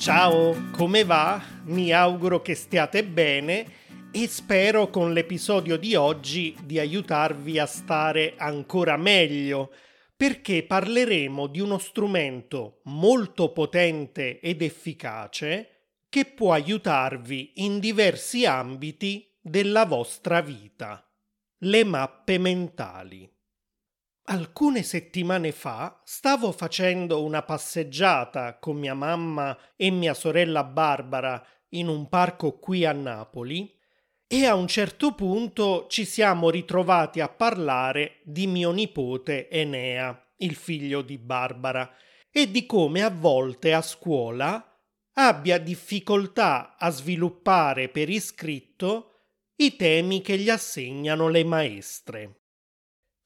Ciao, come va? Mi auguro che stiate bene e spero con l'episodio di oggi di aiutarvi a stare ancora meglio, perché parleremo di uno strumento molto potente ed efficace che può aiutarvi in diversi ambiti della vostra vita: le mappe mentali. Alcune settimane fa stavo facendo una passeggiata con mia mamma e mia sorella Barbara in un parco qui a Napoli e a un certo punto ci siamo ritrovati a parlare di mio nipote Enea, il figlio di Barbara, e di come a volte a scuola abbia difficoltà a sviluppare per iscritto i temi che gli assegnano le maestre.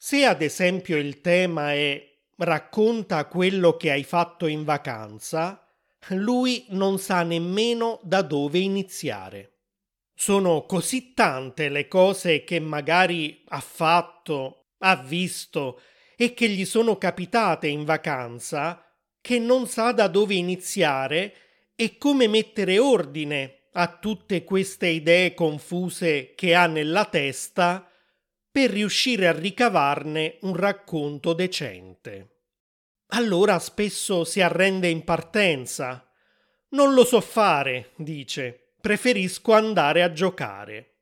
Se ad esempio il tema è «racconta quello che hai fatto in vacanza», lui non sa nemmeno da dove iniziare. Sono così tante le cose che magari ha fatto, ha visto e che gli sono capitate in vacanza che non sa da dove iniziare e come mettere ordine a tutte queste idee confuse che ha nella testa per riuscire a ricavarne un racconto decente. Allora spesso si arrende in partenza. «Non lo so fare», dice, «preferisco andare a giocare».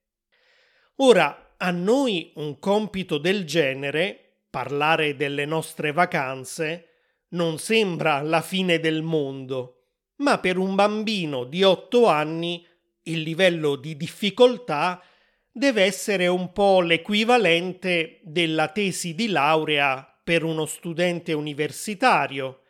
Ora, a noi un compito del genere, parlare delle nostre vacanze, non sembra la fine del mondo. Ma per un bambino di 8 anni il livello di difficoltà deve essere un po' l'equivalente della tesi di laurea per uno studente universitario,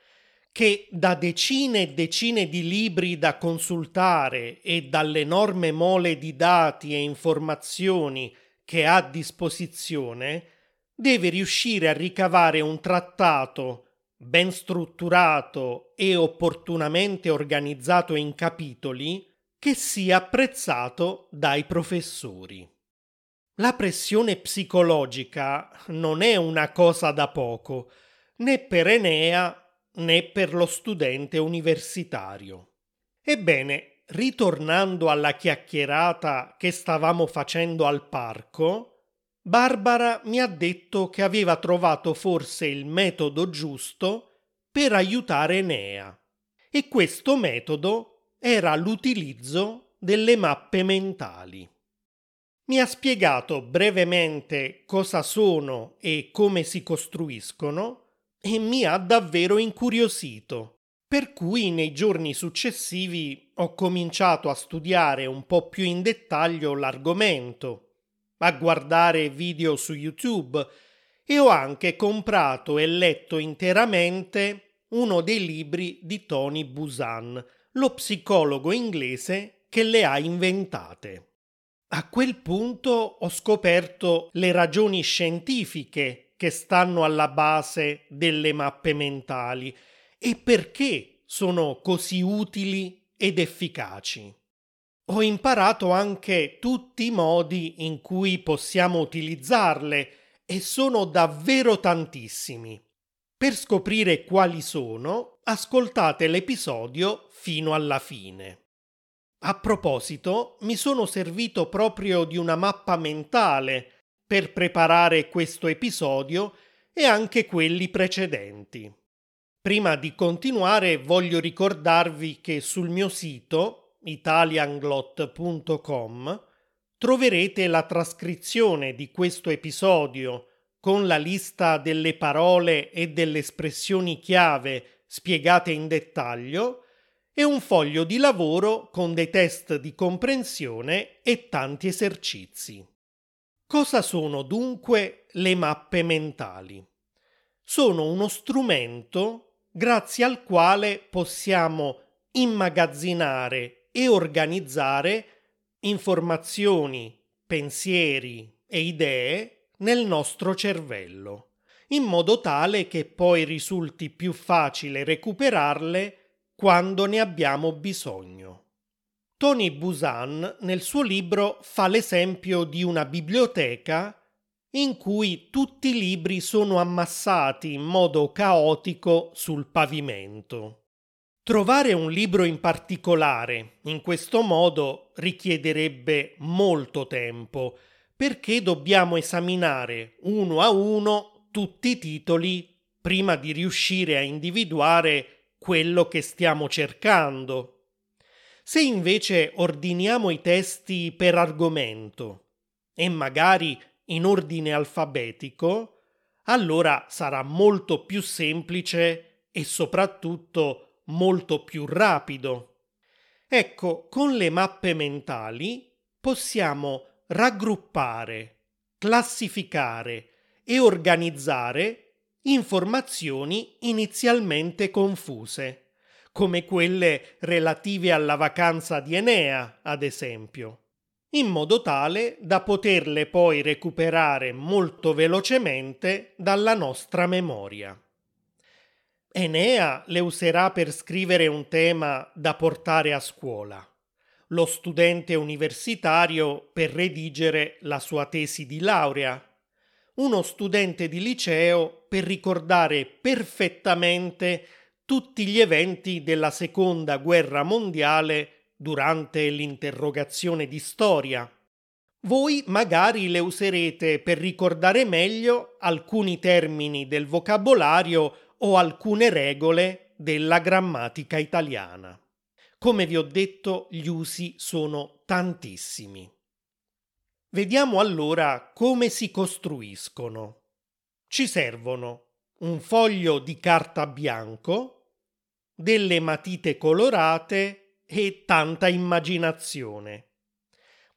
che da decine e decine di libri da consultare e dall'enorme mole di dati e informazioni che ha a disposizione, deve riuscire a ricavare un trattato ben strutturato e opportunamente organizzato in capitoli che sia apprezzato dai professori. La pressione psicologica non è una cosa da poco, né per Enea né per lo studente universitario. Ebbene, ritornando alla chiacchierata che stavamo facendo al parco, Barbara mi ha detto che aveva trovato forse il metodo giusto per aiutare Enea, e questo metodo era l'utilizzo delle mappe mentali. Mi ha spiegato brevemente cosa sono e come si costruiscono e mi ha davvero incuriosito, per cui nei giorni successivi ho cominciato a studiare un po' più in dettaglio l'argomento, a guardare video su YouTube, e ho anche comprato e letto interamente uno dei libri di Tony Buzan, lo psicologo inglese che le ha inventate. A quel punto ho scoperto le ragioni scientifiche che stanno alla base delle mappe mentali e perché sono così utili ed efficaci. Ho imparato anche tutti i modi in cui possiamo utilizzarle e sono davvero tantissimi. Per scoprire quali sono, ascoltate l'episodio fino alla fine. A proposito, mi sono servito proprio di una mappa mentale per preparare questo episodio e anche quelli precedenti. Prima di continuare, voglio ricordarvi che sul mio sito italianglot.com troverete la trascrizione di questo episodio con la lista delle parole e delle espressioni chiave spiegate in dettaglio e un foglio di lavoro con dei test di comprensione e tanti esercizi. Cosa sono dunque le mappe mentali? Sono uno strumento grazie al quale possiamo immagazzinare e organizzare informazioni, pensieri e idee nel nostro cervello, in modo tale che poi risulti più facile recuperarle quando ne abbiamo bisogno. Tony Buzan nel suo libro fa l'esempio di una biblioteca in cui tutti i libri sono ammassati in modo caotico sul pavimento. Trovare un libro in particolare in questo modo richiederebbe molto tempo, perché dobbiamo esaminare uno a uno tutti i titoli prima di riuscire a individuare quello che stiamo cercando. Se invece ordiniamo i testi per argomento e magari in ordine alfabetico, allora sarà molto più semplice e soprattutto molto più rapido. Ecco, con le mappe mentali possiamo raggruppare, classificare e organizzare informazioni inizialmente confuse, come quelle relative alla vacanza di Enea, ad esempio, in modo tale da poterle poi recuperare molto velocemente dalla nostra memoria. Enea le userà per scrivere un tema da portare a scuola, lo studente universitario per redigere la sua tesi di laurea, uno studente di liceo per ricordare perfettamente tutti gli eventi della Seconda Guerra Mondiale durante l'interrogazione di storia. Voi magari le userete per ricordare meglio alcuni termini del vocabolario o alcune regole della grammatica italiana. Come vi ho detto, gli usi sono tantissimi. Vediamo allora come si costruiscono. Ci servono un foglio di carta bianco, delle matite colorate e tanta immaginazione.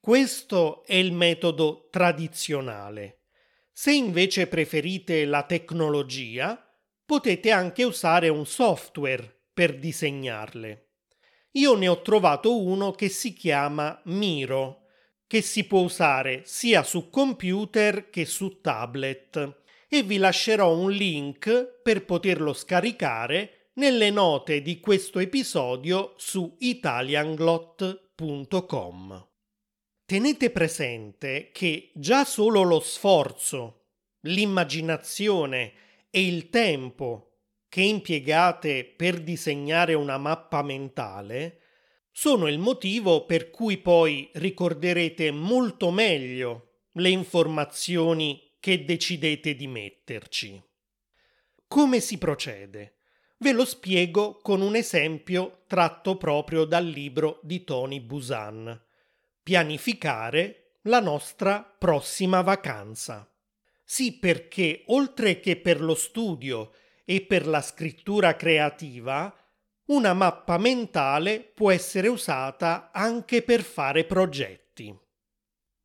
Questo è il metodo tradizionale. Se invece preferite la tecnologia, potete anche usare un software per disegnarle. Io ne ho trovato uno che si chiama Miro, che si può usare sia su computer che su tablet, e vi lascerò un link per poterlo scaricare nelle note di questo episodio su italianglot.com. Tenete presente che già solo lo sforzo, l'immaginazione e il tempo che impiegate per disegnare una mappa mentale sono il motivo per cui poi ricorderete molto meglio le informazioni che decidete di metterci. Come si procede? Ve lo spiego con un esempio tratto proprio dal libro di Tony Buzan, Pianificare la nostra prossima vacanza. Sì, perché oltre che per lo studio e per la scrittura creativa, una mappa mentale può essere usata anche per fare progetti.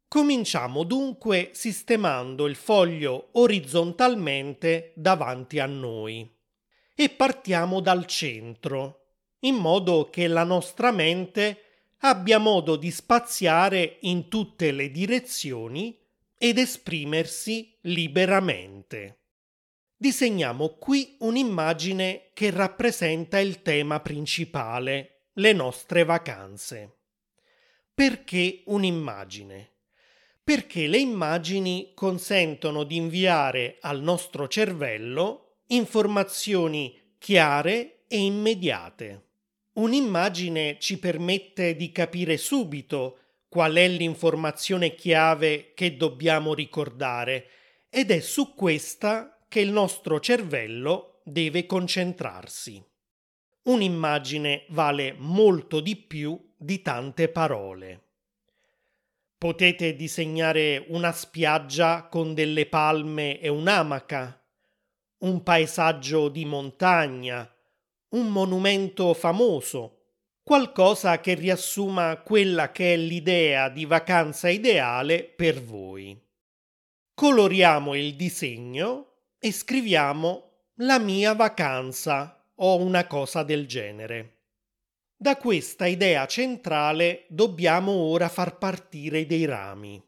Cominciamo dunque sistemando il foglio orizzontalmente davanti a noi e partiamo dal centro, in modo che la nostra mente abbia modo di spaziare in tutte le direzioni ed esprimersi liberamente. Disegniamo qui un'immagine che rappresenta il tema principale, le nostre vacanze. Perché un'immagine? Perché le immagini consentono di inviare al nostro cervello informazioni chiare e immediate. Un'immagine ci permette di capire subito qual è l'informazione chiave che dobbiamo ricordare, ed è su questa che il nostro cervello deve concentrarsi. Un'immagine vale molto di più di tante parole. Potete disegnare una spiaggia con delle palme e un'amaca, un paesaggio di montagna, un monumento famoso, qualcosa che riassuma quella che è l'idea di vacanza ideale per voi. Coloriamo il disegno e scriviamo la mia vacanza o una cosa del genere. Da questa idea centrale dobbiamo ora far partire dei rami.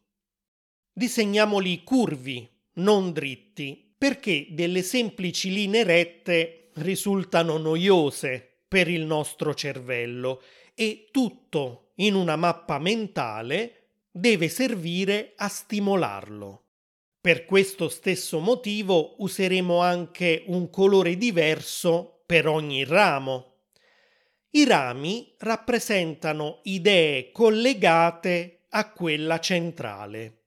Disegniamoli curvi, non dritti, perché delle semplici linee rette risultano noiose per il nostro cervello, e tutto in una mappa mentale deve servire a stimolarlo. Per questo stesso motivo useremo anche un colore diverso per ogni ramo. I rami rappresentano idee collegate a quella centrale.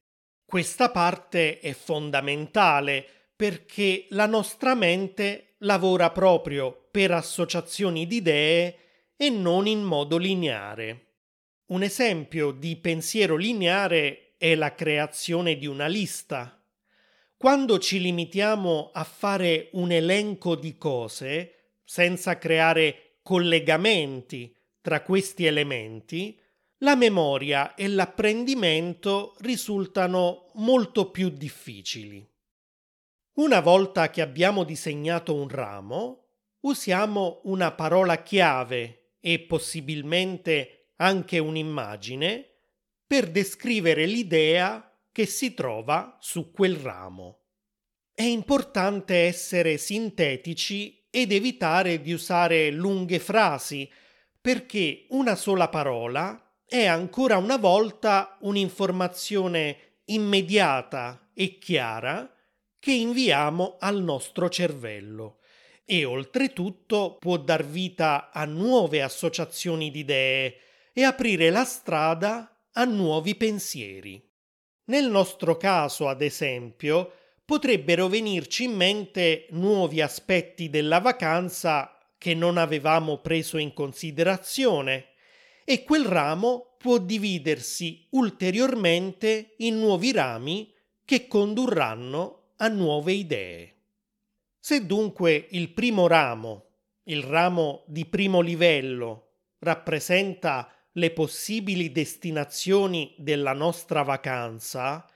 Questa parte è fondamentale perché la nostra mente lavora proprio per associazioni di idee e non in modo lineare. Un esempio di pensiero lineare è la creazione di una lista. Quando ci limitiamo a fare un elenco di cose, senza creare collegamenti tra questi elementi, la memoria e l'apprendimento risultano molto più difficili. Una volta che abbiamo disegnato un ramo, usiamo una parola chiave e possibilmente anche un'immagine per descrivere l'idea che si trova su quel ramo. È importante essere sintetici ed evitare di usare lunghe frasi, perché una sola parola è ancora una volta un'informazione immediata e chiara che inviamo al nostro cervello e oltretutto può dar vita a nuove associazioni di idee e aprire la strada a nuovi pensieri. Nel nostro caso, ad esempio, potrebbero venirci in mente nuovi aspetti della vacanza che non avevamo preso in considerazione e quel ramo può dividersi ulteriormente in nuovi rami che condurranno a nuove idee. Se dunque il primo ramo, il ramo di primo livello, rappresenta le possibili destinazioni della nostra vacanza,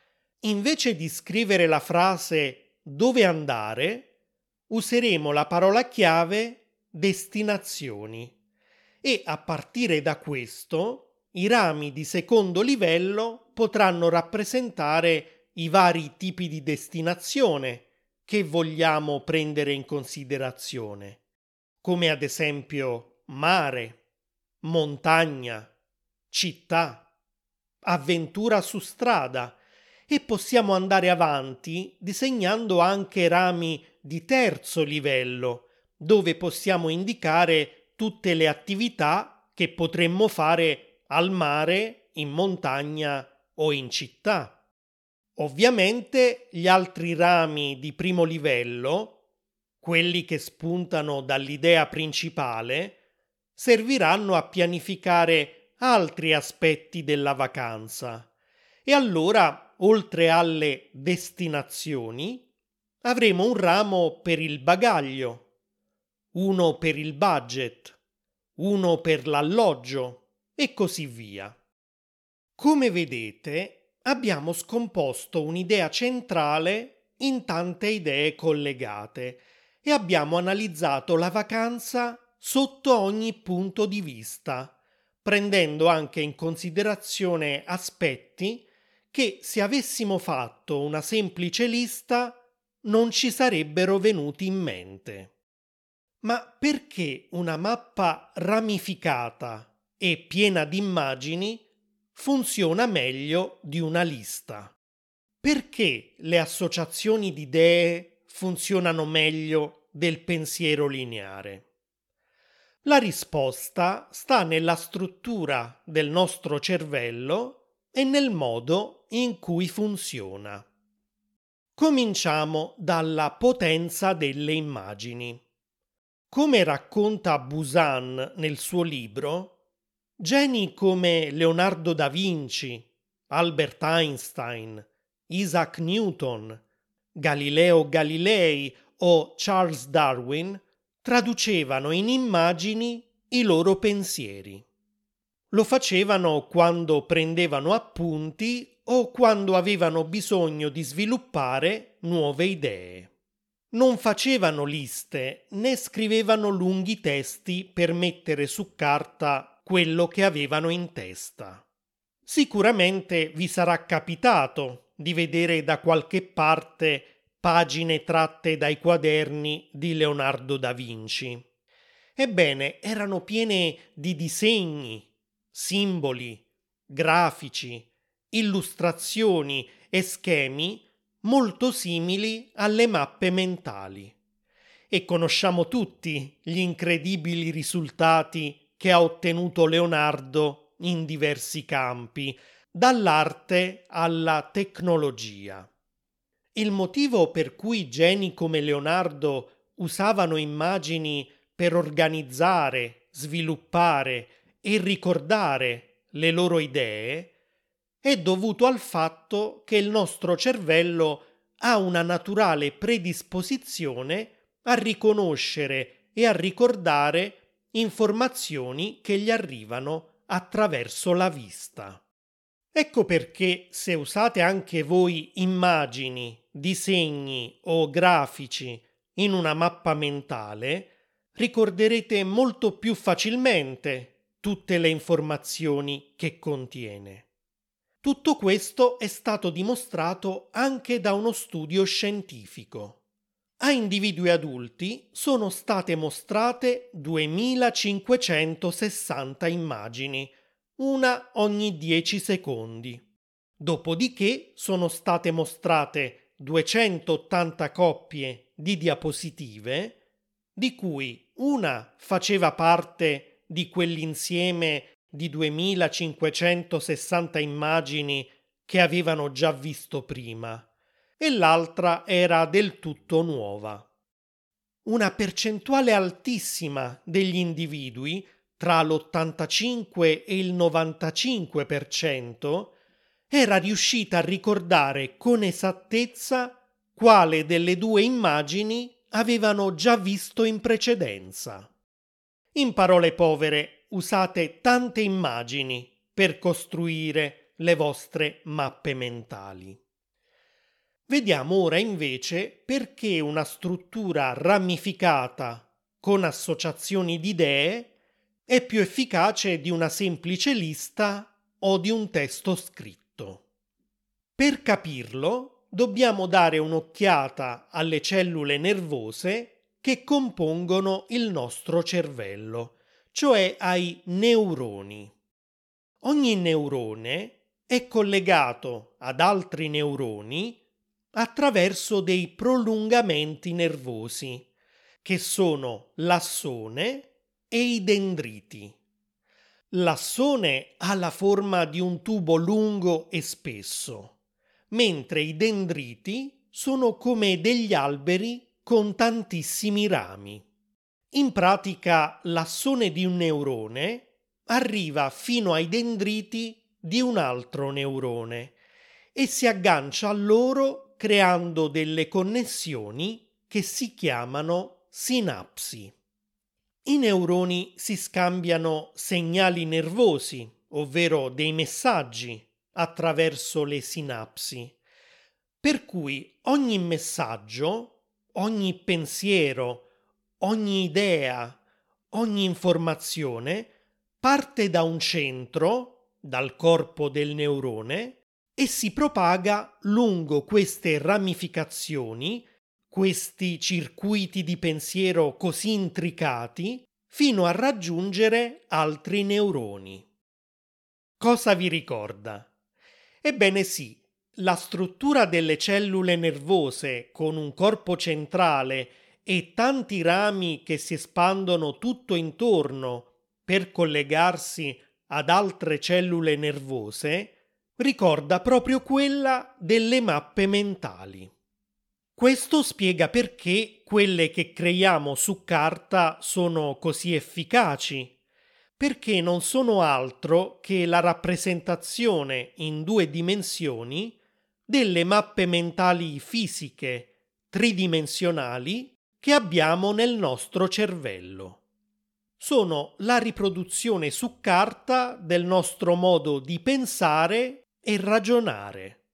invece di scrivere la frase dove andare, useremo la parola chiave destinazioni e a partire da questo i rami di secondo livello potranno rappresentare i vari tipi di destinazione che vogliamo prendere in considerazione, come ad esempio mare, montagna, città, avventura su strada e possiamo andare avanti disegnando anche rami di terzo livello dove possiamo indicare tutte le attività che potremmo fare al mare, in montagna o in città. Ovviamente gli altri rami di primo livello, quelli che spuntano dall'idea principale, serviranno a pianificare altri aspetti della vacanza e allora, oltre alle destinazioni, avremo un ramo per il bagaglio, uno per il budget, uno per l'alloggio e così via. Come vedete, abbiamo scomposto un'idea centrale in tante idee collegate e abbiamo analizzato la vacanza sotto ogni punto di vista, prendendo anche in considerazione aspetti che, se avessimo fatto una semplice lista, non ci sarebbero venuti in mente. Ma perché una mappa ramificata e piena di immagini funziona meglio di una lista? Perché le associazioni di idee funzionano meglio del pensiero lineare? La risposta sta nella struttura del nostro cervello e nel modo in cui funziona. Cominciamo dalla potenza delle immagini. Come racconta Buzan nel suo libro, geni come Leonardo da Vinci, Albert Einstein, Isaac Newton, Galileo Galilei o Charles Darwin traducevano in immagini i loro pensieri. Lo facevano quando prendevano appunti o quando avevano bisogno di sviluppare nuove idee. Non facevano liste né scrivevano lunghi testi per mettere su carta quello che avevano in testa. Sicuramente vi sarà capitato di vedere da qualche parte pagine tratte dai quaderni di Leonardo da Vinci. Ebbene, erano piene di disegni, simboli, grafici, illustrazioni e schemi molto simili alle mappe mentali. E conosciamo tutti gli incredibili risultati che ha ottenuto Leonardo in diversi campi, dall'arte alla tecnologia. Il motivo per cui geni come Leonardo usavano immagini per organizzare, sviluppare e ricordare le loro idee è dovuto al fatto che il nostro cervello ha una naturale predisposizione a riconoscere e a ricordare informazioni che gli arrivano attraverso la vista. Ecco perché se usate anche voi immagini, disegni o grafici in una mappa mentale, ricorderete molto più facilmente tutte le informazioni che contiene. Tutto questo è stato dimostrato anche da uno studio scientifico. A individui adulti sono state mostrate 2560 immagini, una ogni 10 secondi. Dopodiché sono state mostrate 280 coppie di diapositive, di cui una faceva parte di quell'insieme di 2560 immagini che avevano già visto prima, e l'altra era del tutto nuova. Una percentuale altissima degli individui, tra l'85 e il 95%, era riuscita a ricordare con esattezza quale delle due immagini avevano già visto in precedenza. In parole povere, usate tante immagini per costruire le vostre mappe mentali. Vediamo ora invece perché una struttura ramificata con associazioni di idee è più efficace di una semplice lista o di un testo scritto. Per capirlo, dobbiamo dare un'occhiata alle cellule nervose che compongono il nostro cervello, cioè ai neuroni. Ogni neurone è collegato ad altri neuroni attraverso dei prolungamenti nervosi, che sono l'assone e i dendriti. L'assone ha la forma di un tubo lungo e spesso, mentre i dendriti sono come degli alberi con tantissimi rami. In pratica, l'assone di un neurone arriva fino ai dendriti di un altro neurone e si aggancia a loro creando delle connessioni che si chiamano sinapsi. I neuroni si scambiano segnali nervosi, ovvero dei messaggi, attraverso le sinapsi. Per cui ogni messaggio, ogni pensiero, ogni idea, ogni informazione parte da un centro, dal corpo del neurone, e si propaga lungo queste ramificazioni, questi circuiti di pensiero così intricati, fino a raggiungere altri neuroni. Cosa vi ricorda? Ebbene sì, la struttura delle cellule nervose con un corpo centrale e tanti rami che si espandono tutto intorno per collegarsi ad altre cellule nervose ricorda proprio quella delle mappe mentali. Questo spiega perché quelle che creiamo su carta sono così efficaci, perché non sono altro che la rappresentazione in 2 dimensioni delle mappe mentali fisiche, tridimensionali, che abbiamo nel nostro cervello. Sono la riproduzione su carta del nostro modo di pensare e ragionare.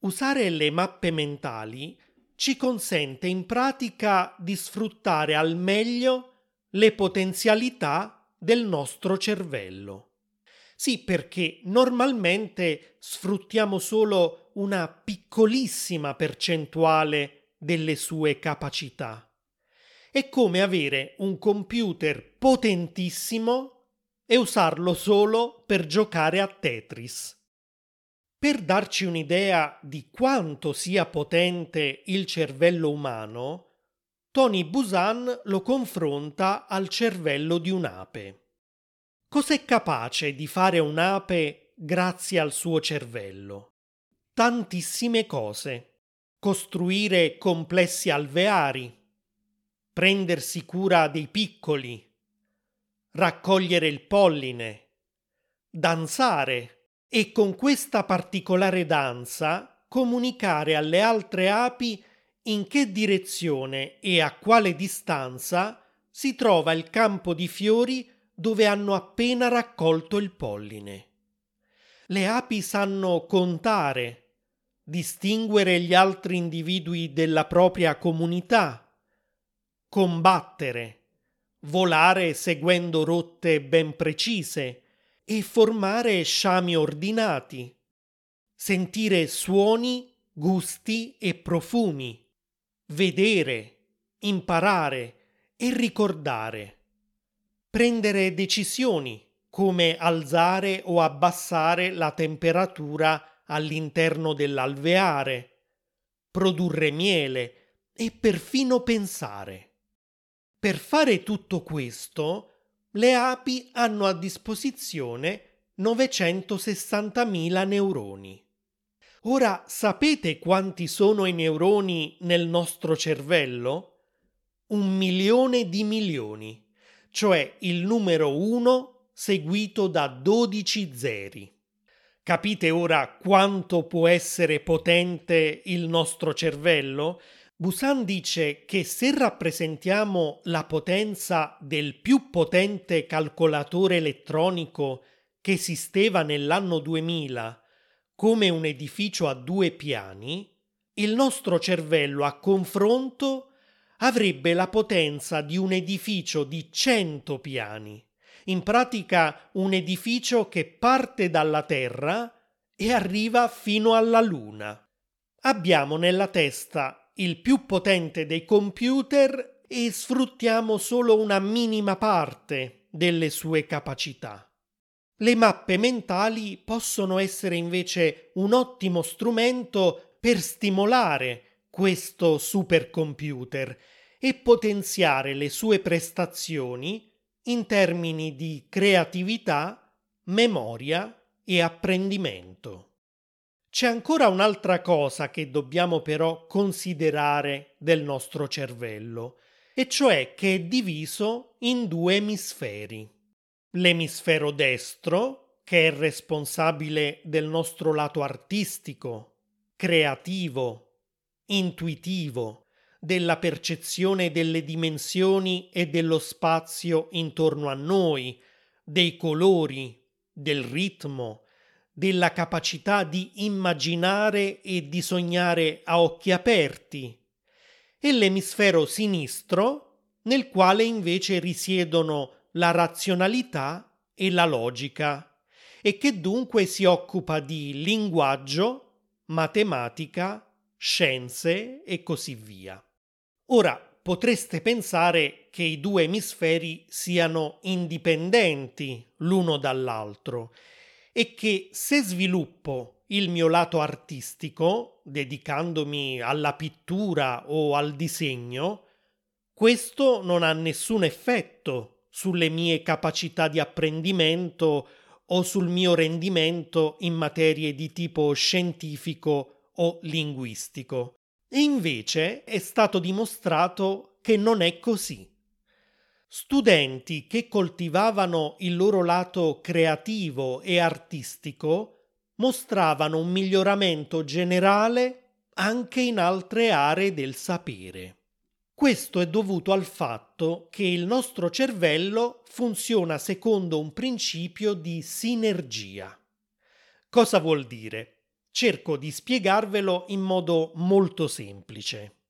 Usare le mappe mentali ci consente in pratica di sfruttare al meglio le potenzialità del nostro cervello. Sì, perché normalmente sfruttiamo solo una piccolissima percentuale delle sue capacità. È come avere un computer potentissimo e usarlo solo per giocare a Tetris. Per darci un'idea di quanto sia potente il cervello umano, Tony Buzan lo confronta al cervello di un'ape. Cos'è capace di fare un'ape grazie al suo cervello? Tantissime cose. Costruire complessi alveari, prendersi cura dei piccoli, raccogliere il polline, danzare e con questa particolare danza comunicare alle altre api in che direzione e a quale distanza si trova il campo di fiori dove hanno appena raccolto il polline. Le api sanno contare, distinguere gli altri individui della propria comunità, combattere, volare seguendo rotte ben precise e formare sciami ordinati, sentire suoni, gusti e profumi, vedere, imparare e ricordare, prendere decisioni come alzare o abbassare la temperatura all'interno dell'alveare, produrre miele e perfino pensare. Per fare tutto questo, le api hanno a disposizione 960.000 neuroni. Ora, sapete quanti sono i neuroni nel nostro cervello? 1 milione di milioni. Cioè il numero 1 seguito da 12 zeri. Capite ora quanto può essere potente il nostro cervello? Buzan dice che se rappresentiamo la potenza del più potente calcolatore elettronico che esisteva nell'anno 2000 come un edificio a 2 piani, il nostro cervello a confronto avrebbe la potenza di un edificio di 100 piani, in pratica un edificio che parte dalla Terra e arriva fino alla Luna. Abbiamo nella testa il più potente dei computer e sfruttiamo solo una minima parte delle sue capacità. Le mappe mentali possono essere invece un ottimo strumento per stimolare questo supercomputer e potenziare le sue prestazioni in termini di creatività, memoria e apprendimento. C'è ancora un'altra cosa che dobbiamo però considerare del nostro cervello, e cioè che è diviso in 2 emisferi. L'emisfero destro, che è responsabile del nostro lato artistico, creativo, intuitivo, della percezione delle dimensioni e dello spazio intorno a noi, dei colori, del ritmo, della capacità di immaginare e di sognare a occhi aperti, e l'emisfero sinistro, nel quale invece risiedono la razionalità e la logica, e che dunque si occupa di linguaggio, matematica, scienze e così via. Ora, potreste pensare che i 2 emisferi siano indipendenti l'uno dall'altro e che se sviluppo il mio lato artistico, dedicandomi alla pittura o al disegno, questo non ha nessun effetto sulle mie capacità di apprendimento o sul mio rendimento in materie di tipo scientifico o linguistico. E invece è stato dimostrato che non è così. Studenti che coltivavano il loro lato creativo e artistico mostravano un miglioramento generale anche in altre aree del sapere. Questo è dovuto al fatto che il nostro cervello funziona secondo un principio di sinergia. Cosa vuol dire? Cerco di spiegarvelo in modo molto semplice.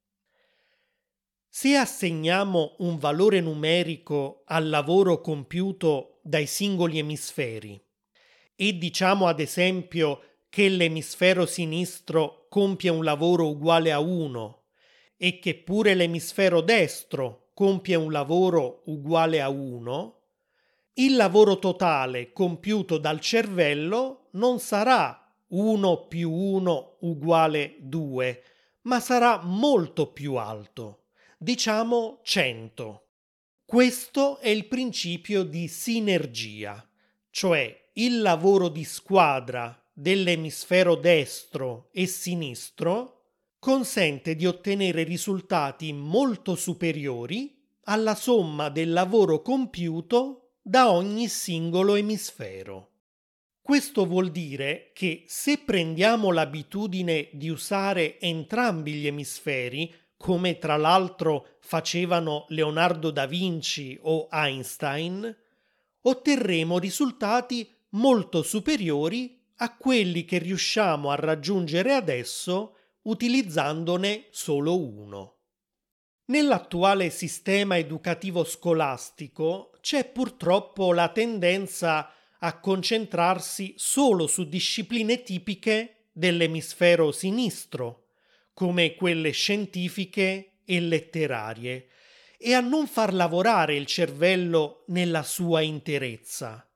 Se assegniamo un valore numerico al lavoro compiuto dai singoli emisferi e diciamo ad esempio che l'emisfero sinistro compie un lavoro uguale a 1 e che pure l'emisfero destro compie un lavoro uguale a 1, il lavoro totale compiuto dal cervello non sarà 1 più 1 uguale 2, ma sarà molto più alto, diciamo 100. Questo è il principio di sinergia, cioè il lavoro di squadra dell'emisfero destro e sinistro, consente di ottenere risultati molto superiori alla somma del lavoro compiuto da ogni singolo emisfero. Questo vuol dire che se prendiamo l'abitudine di usare entrambi gli emisferi, come tra l'altro facevano Leonardo da Vinci o Einstein, otterremo risultati molto superiori a quelli che riusciamo a raggiungere adesso utilizzandone solo uno. Nell'attuale sistema educativo scolastico c'è purtroppo la tendenza a concentrarsi solo su discipline tipiche dell'emisfero sinistro, come quelle scientifiche e letterarie, e a non far lavorare il cervello nella sua interezza,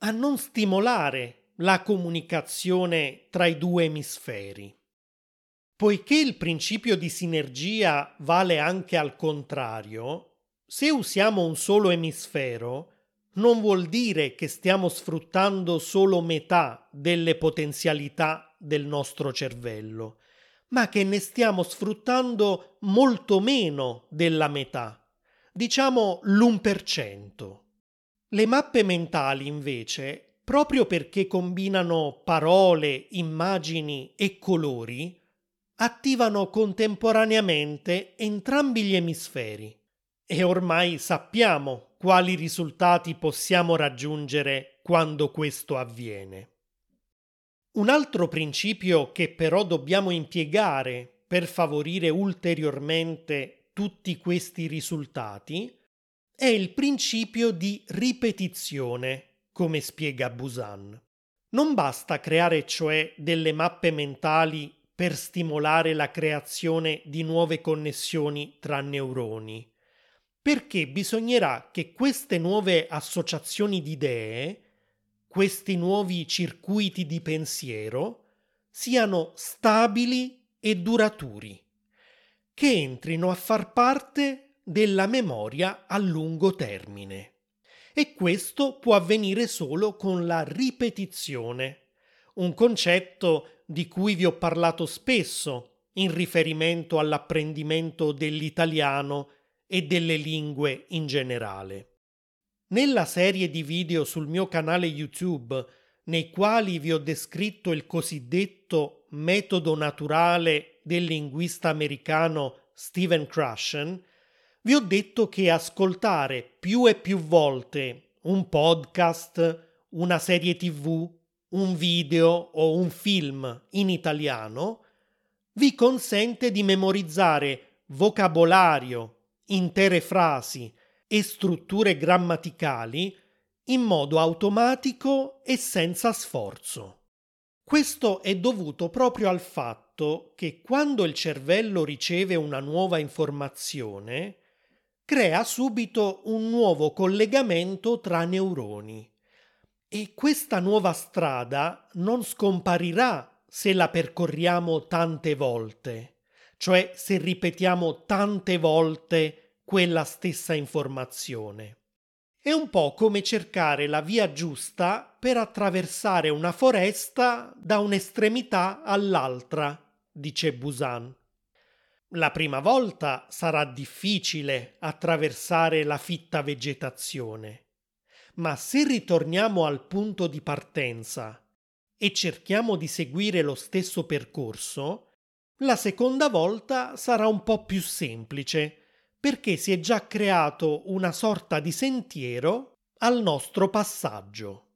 a non stimolare la comunicazione tra i due emisferi. Poiché il principio di sinergia vale anche al contrario, se usiamo un solo emisfero, non vuol dire che stiamo sfruttando solo metà delle potenzialità del nostro cervello, ma che ne stiamo sfruttando molto meno della metà, diciamo l'1%. Le mappe mentali, invece, proprio perché combinano parole, immagini e colori, attivano contemporaneamente entrambi gli emisferi e ormai sappiamo quali risultati possiamo raggiungere quando questo avviene. Un altro principio che però dobbiamo impiegare per favorire ulteriormente tutti questi risultati è il principio di ripetizione, come spiega Buzan. Non basta creare cioè delle mappe mentali per stimolare la creazione di nuove connessioni tra neuroni, perché bisognerà che queste nuove associazioni di idee, questi nuovi circuiti di pensiero, siano stabili e duraturi, che entrino a far parte della memoria a lungo termine. E questo può avvenire solo con la ripetizione, un concetto di cui vi ho parlato spesso in riferimento all'apprendimento dell'italiano e delle lingue in generale. Nella serie di video sul mio canale YouTube, nei quali vi ho descritto il cosiddetto metodo naturale del linguista americano Stephen Krashen, vi ho detto che ascoltare più e più volte un podcast, una serie TV, un video o un film in italiano vi consente di memorizzare vocabolario, intere frasi e strutture grammaticali in modo automatico e senza sforzo. Questo è dovuto proprio al fatto che quando il cervello riceve una nuova informazione, crea subito un nuovo collegamento tra neuroni. E questa nuova strada non scomparirà se la percorriamo tante volte, cioè se ripetiamo tante volte quella stessa informazione. È un po' come cercare la via giusta per attraversare una foresta da un'estremità all'altra, dice Buzan. La prima volta sarà difficile attraversare la fitta vegetazione. Ma se ritorniamo al punto di partenza e cerchiamo di seguire lo stesso percorso, la seconda volta sarà un po' più semplice, perché si è già creato una sorta di sentiero al nostro passaggio.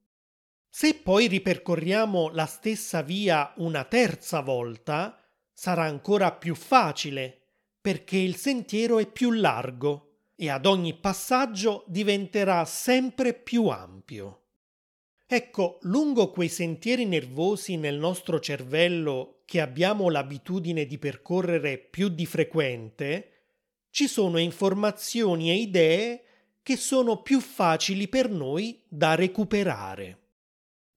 Se poi ripercorriamo la stessa via una terza volta, sarà ancora più facile, perché il sentiero è più largo e ad ogni passaggio diventerà sempre più ampio. Ecco, lungo quei sentieri nervosi nel nostro cervello che abbiamo l'abitudine di percorrere più di frequente, ci sono informazioni e idee che sono più facili per noi da recuperare.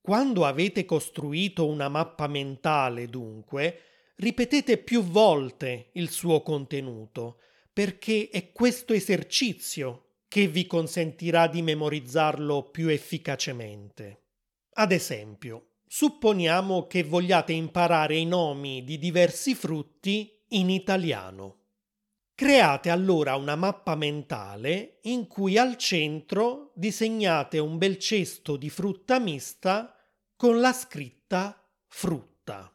Quando avete costruito una mappa mentale, dunque, ripetete più volte il suo contenuto, perché è questo esercizio che vi consentirà di memorizzarlo più efficacemente. Ad esempio, supponiamo che vogliate imparare i nomi di diversi frutti in italiano. Create allora una mappa mentale in cui al centro disegnate un bel cesto di frutta mista con la scritta frutta.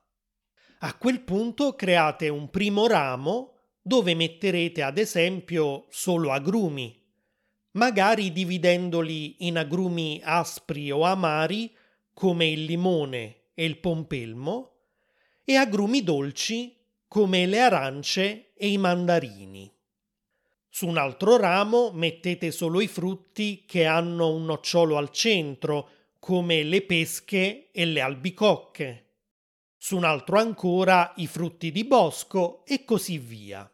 A quel punto create un primo ramo dove metterete ad esempio solo agrumi, magari dividendoli in agrumi aspri o amari come il limone e il pompelmo e agrumi dolci come le arance e i mandarini. Su un altro ramo mettete solo i frutti che hanno un nocciolo al centro, come le pesche e le albicocche. Su un altro ancora i frutti di bosco e così via.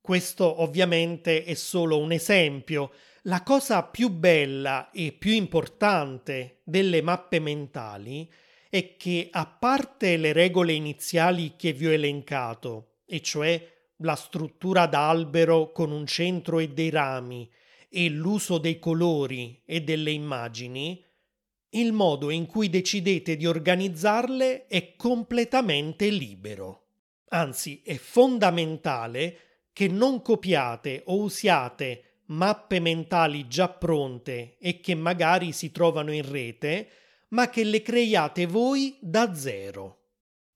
Questo ovviamente è solo un esempio. La cosa più bella e più importante delle mappe mentali è che, a parte le regole iniziali che vi ho elencato, e cioè la struttura d'albero con un centro e dei rami e l'uso dei colori e delle immagini, il modo in cui decidete di organizzarle è completamente libero. Anzi, è fondamentale che non copiate o usiate mappe mentali già pronte e che magari si trovano in rete, ma che le creiate voi da zero.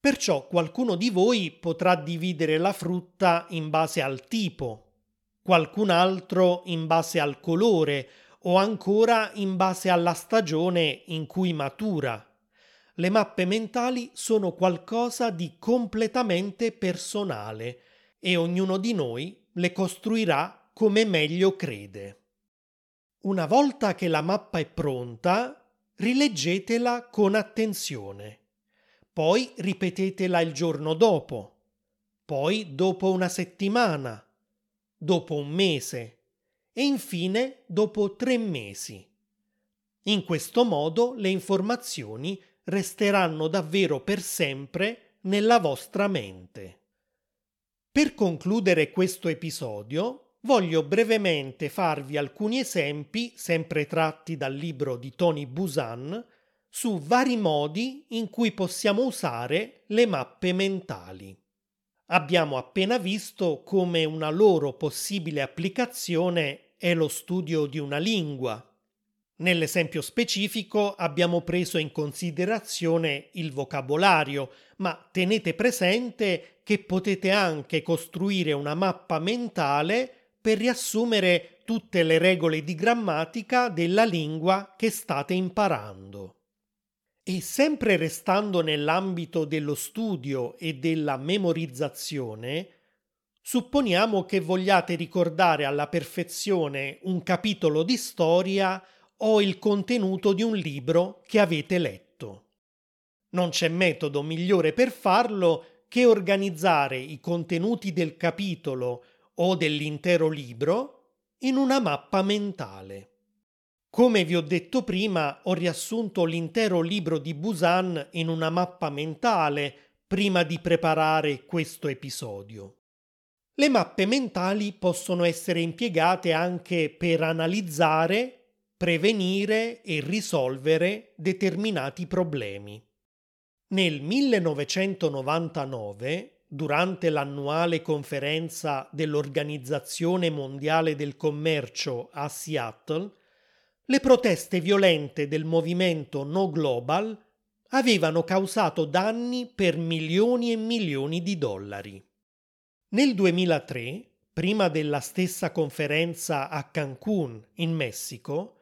Perciò qualcuno di voi potrà dividere la frutta in base al tipo, qualcun altro in base al colore o ancora in base alla stagione in cui matura. Le mappe mentali sono qualcosa di completamente personale e ognuno di noi le costruirà come meglio crede. Una volta che la mappa è pronta, rileggetela con attenzione. Poi ripetetela il giorno dopo, poi dopo una settimana, dopo un mese e infine dopo 3 mesi. In questo modo le informazioni resteranno davvero per sempre nella vostra mente. Per concludere questo episodio, voglio brevemente farvi alcuni esempi, sempre tratti dal libro di Tony Buzan, su vari modi in cui possiamo usare le mappe mentali. Abbiamo appena visto come una loro possibile applicazione è lo studio di una lingua. Nell'esempio specifico abbiamo preso in considerazione il vocabolario, ma tenete presente che potete anche costruire una mappa mentale per riassumere tutte le regole di grammatica della lingua che state imparando. E sempre restando nell'ambito dello studio e della memorizzazione, supponiamo che vogliate ricordare alla perfezione un capitolo di storia o il contenuto di un libro che avete letto. Non c'è metodo migliore per farlo che organizzare i contenuti del capitolo o dell'intero libro in una mappa mentale. Come vi ho detto prima, ho riassunto l'intero libro di Buzan in una mappa mentale prima di preparare questo episodio. Le mappe mentali possono essere impiegate anche per analizzare, prevenire e risolvere determinati problemi. Nel 1999, durante l'annuale conferenza dell'Organizzazione Mondiale del Commercio a Seattle, le proteste violente del movimento No Global avevano causato danni per milioni e milioni di dollari. Nel 2003, prima della stessa conferenza a Cancun, in Messico,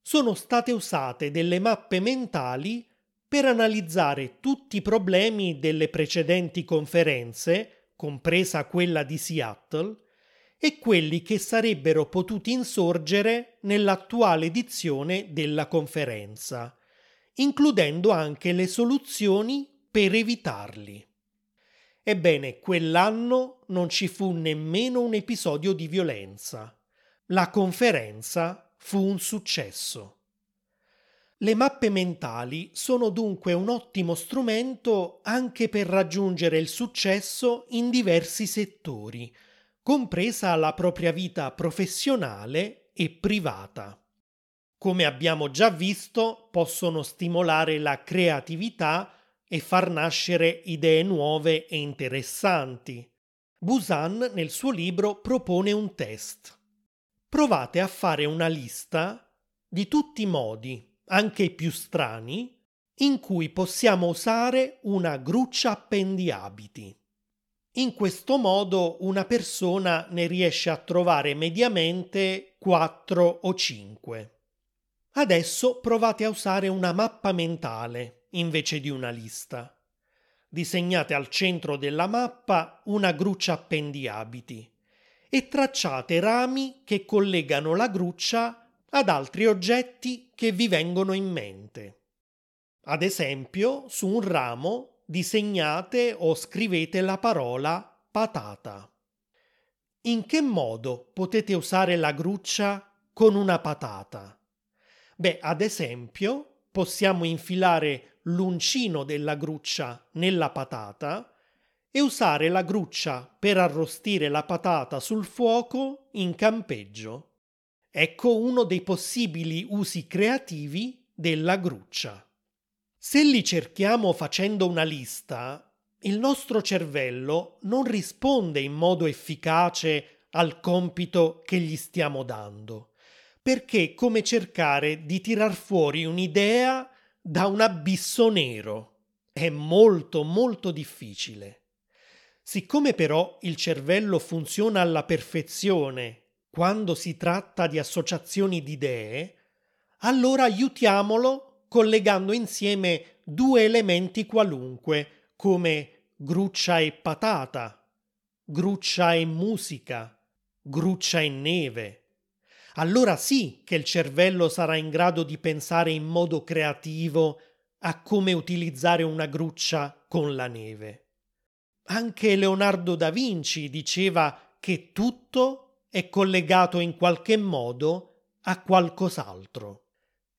sono state usate delle mappe mentali per analizzare tutti i problemi delle precedenti conferenze, compresa quella di Seattle, e quelli che sarebbero potuti insorgere nell'attuale edizione della conferenza, includendo anche le soluzioni per evitarli. Ebbene, quell'anno non ci fu nemmeno un episodio di violenza. La conferenza fu un successo. Le mappe mentali sono dunque un ottimo strumento anche per raggiungere il successo in diversi settori, compresa la propria vita professionale e privata. Come abbiamo già visto, possono stimolare la creatività e far nascere idee nuove e interessanti. Buzan nel suo libro propone un test. Provate a fare una lista di tutti i modi, anche i più strani, in cui possiamo usare una gruccia appendiabiti. In questo modo una persona ne riesce a trovare mediamente 4 o 5. Adesso provate a usare una mappa mentale invece di una lista. Disegnate al centro della mappa una gruccia appendiabiti e tracciate rami che collegano la gruccia ad altri oggetti che vi vengono in mente. Ad esempio, su un ramo disegnate o scrivete la parola patata. In che modo potete usare la gruccia con una patata? Beh, ad esempio, possiamo infilare l'uncino della gruccia nella patata e usare la gruccia per arrostire la patata sul fuoco in campeggio. Ecco uno dei possibili usi creativi della gruccia. Se li cerchiamo facendo una lista, il nostro cervello non risponde in modo efficace al compito che gli stiamo dando, perché è come cercare di tirar fuori un'idea da un abisso nero. È molto, molto difficile. Siccome però il cervello funziona alla perfezione quando si tratta di associazioni di idee, allora aiutiamolo collegando insieme due elementi qualunque, come gruccia e patata, gruccia e musica, gruccia e neve. Allora sì che il cervello sarà in grado di pensare in modo creativo a come utilizzare una gruccia con la neve. Anche Leonardo da Vinci diceva che tutto è collegato in qualche modo a qualcos'altro.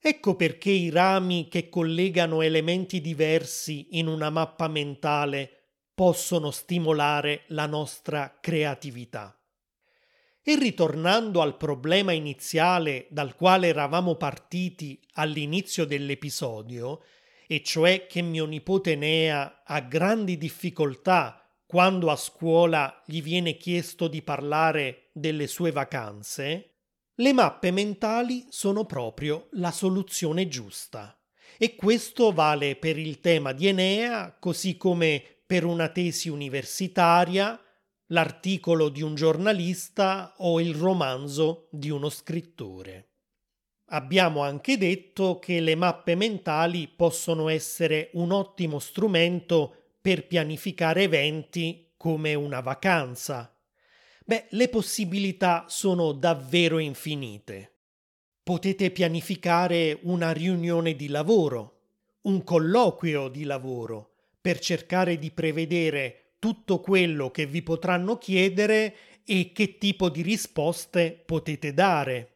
Ecco perché i rami che collegano elementi diversi in una mappa mentale possono stimolare la nostra creatività. E ritornando al problema iniziale dal quale eravamo partiti all'inizio dell'episodio, e cioè che mio nipote Nea ha grandi difficoltà quando a scuola gli viene chiesto di parlare delle sue vacanze, le mappe mentali sono proprio la soluzione giusta, e questo vale per il tema di Enea, così come per una tesi universitaria, l'articolo di un giornalista o il romanzo di uno scrittore. Abbiamo anche detto che le mappe mentali possono essere un ottimo strumento per pianificare eventi come una vacanza. Beh, le possibilità sono davvero infinite. Potete pianificare una riunione di lavoro, un colloquio di lavoro, per cercare di prevedere tutto quello che vi potranno chiedere e che tipo di risposte potete dare.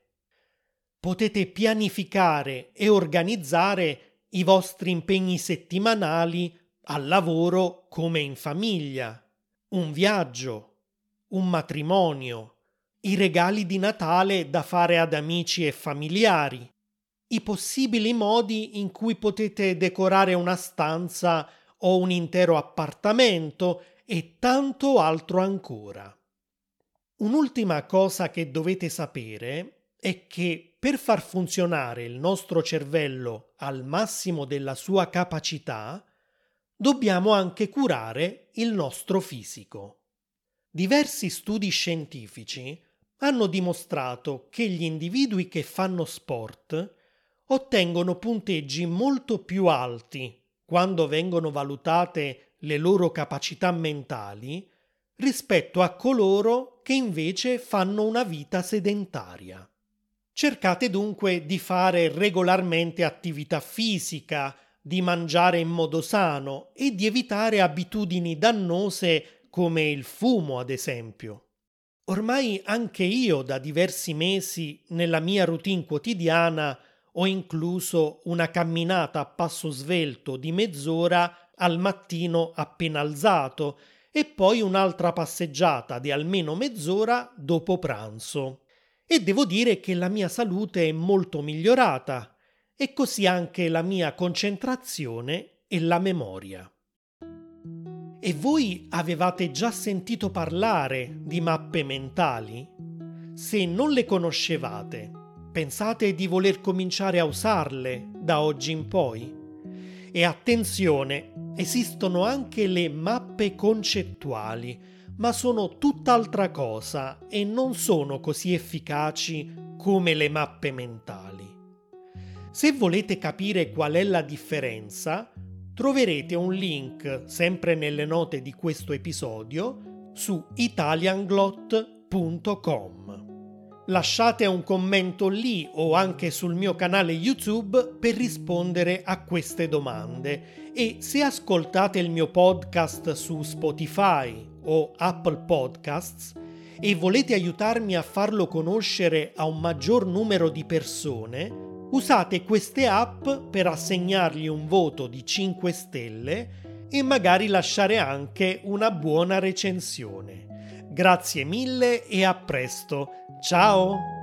Potete pianificare e organizzare i vostri impegni settimanali al lavoro come in famiglia, un viaggio, un matrimonio, i regali di Natale da fare ad amici e familiari, i possibili modi in cui potete decorare una stanza o un intero appartamento e tanto altro ancora. Un'ultima cosa che dovete sapere è che per far funzionare il nostro cervello al massimo della sua capacità, dobbiamo anche curare il nostro fisico. Diversi studi scientifici hanno dimostrato che gli individui che fanno sport ottengono punteggi molto più alti quando vengono valutate le loro capacità mentali rispetto a coloro che invece fanno una vita sedentaria. Cercate dunque di fare regolarmente attività fisica, di mangiare in modo sano e di evitare abitudini dannose come il fumo, ad esempio. Ormai anche io da diversi mesi nella mia routine quotidiana ho incluso una camminata a passo svelto di mezz'ora al mattino appena alzato e poi un'altra passeggiata di almeno mezz'ora dopo pranzo. e devo dire che la mia salute è molto migliorata e così anche la mia concentrazione e la memoria. E voi avevate già sentito parlare di mappe mentali? Se non le conoscevate, pensate di voler cominciare a usarle da oggi in poi? E attenzione, esistono anche le mappe concettuali, ma sono tutt'altra cosa e non sono così efficaci come le mappe mentali. Se volete capire qual è la differenza, troverete un link, sempre nelle note di questo episodio, su italianglot.com. Lasciate un commento lì o anche sul mio canale YouTube per rispondere a queste domande e se ascoltate il mio podcast su Spotify o Apple Podcasts e volete aiutarmi a farlo conoscere a un maggior numero di persone, usate queste app per assegnargli un voto di 5 stelle e magari lasciare anche una buona recensione. Grazie mille e a presto. Ciao!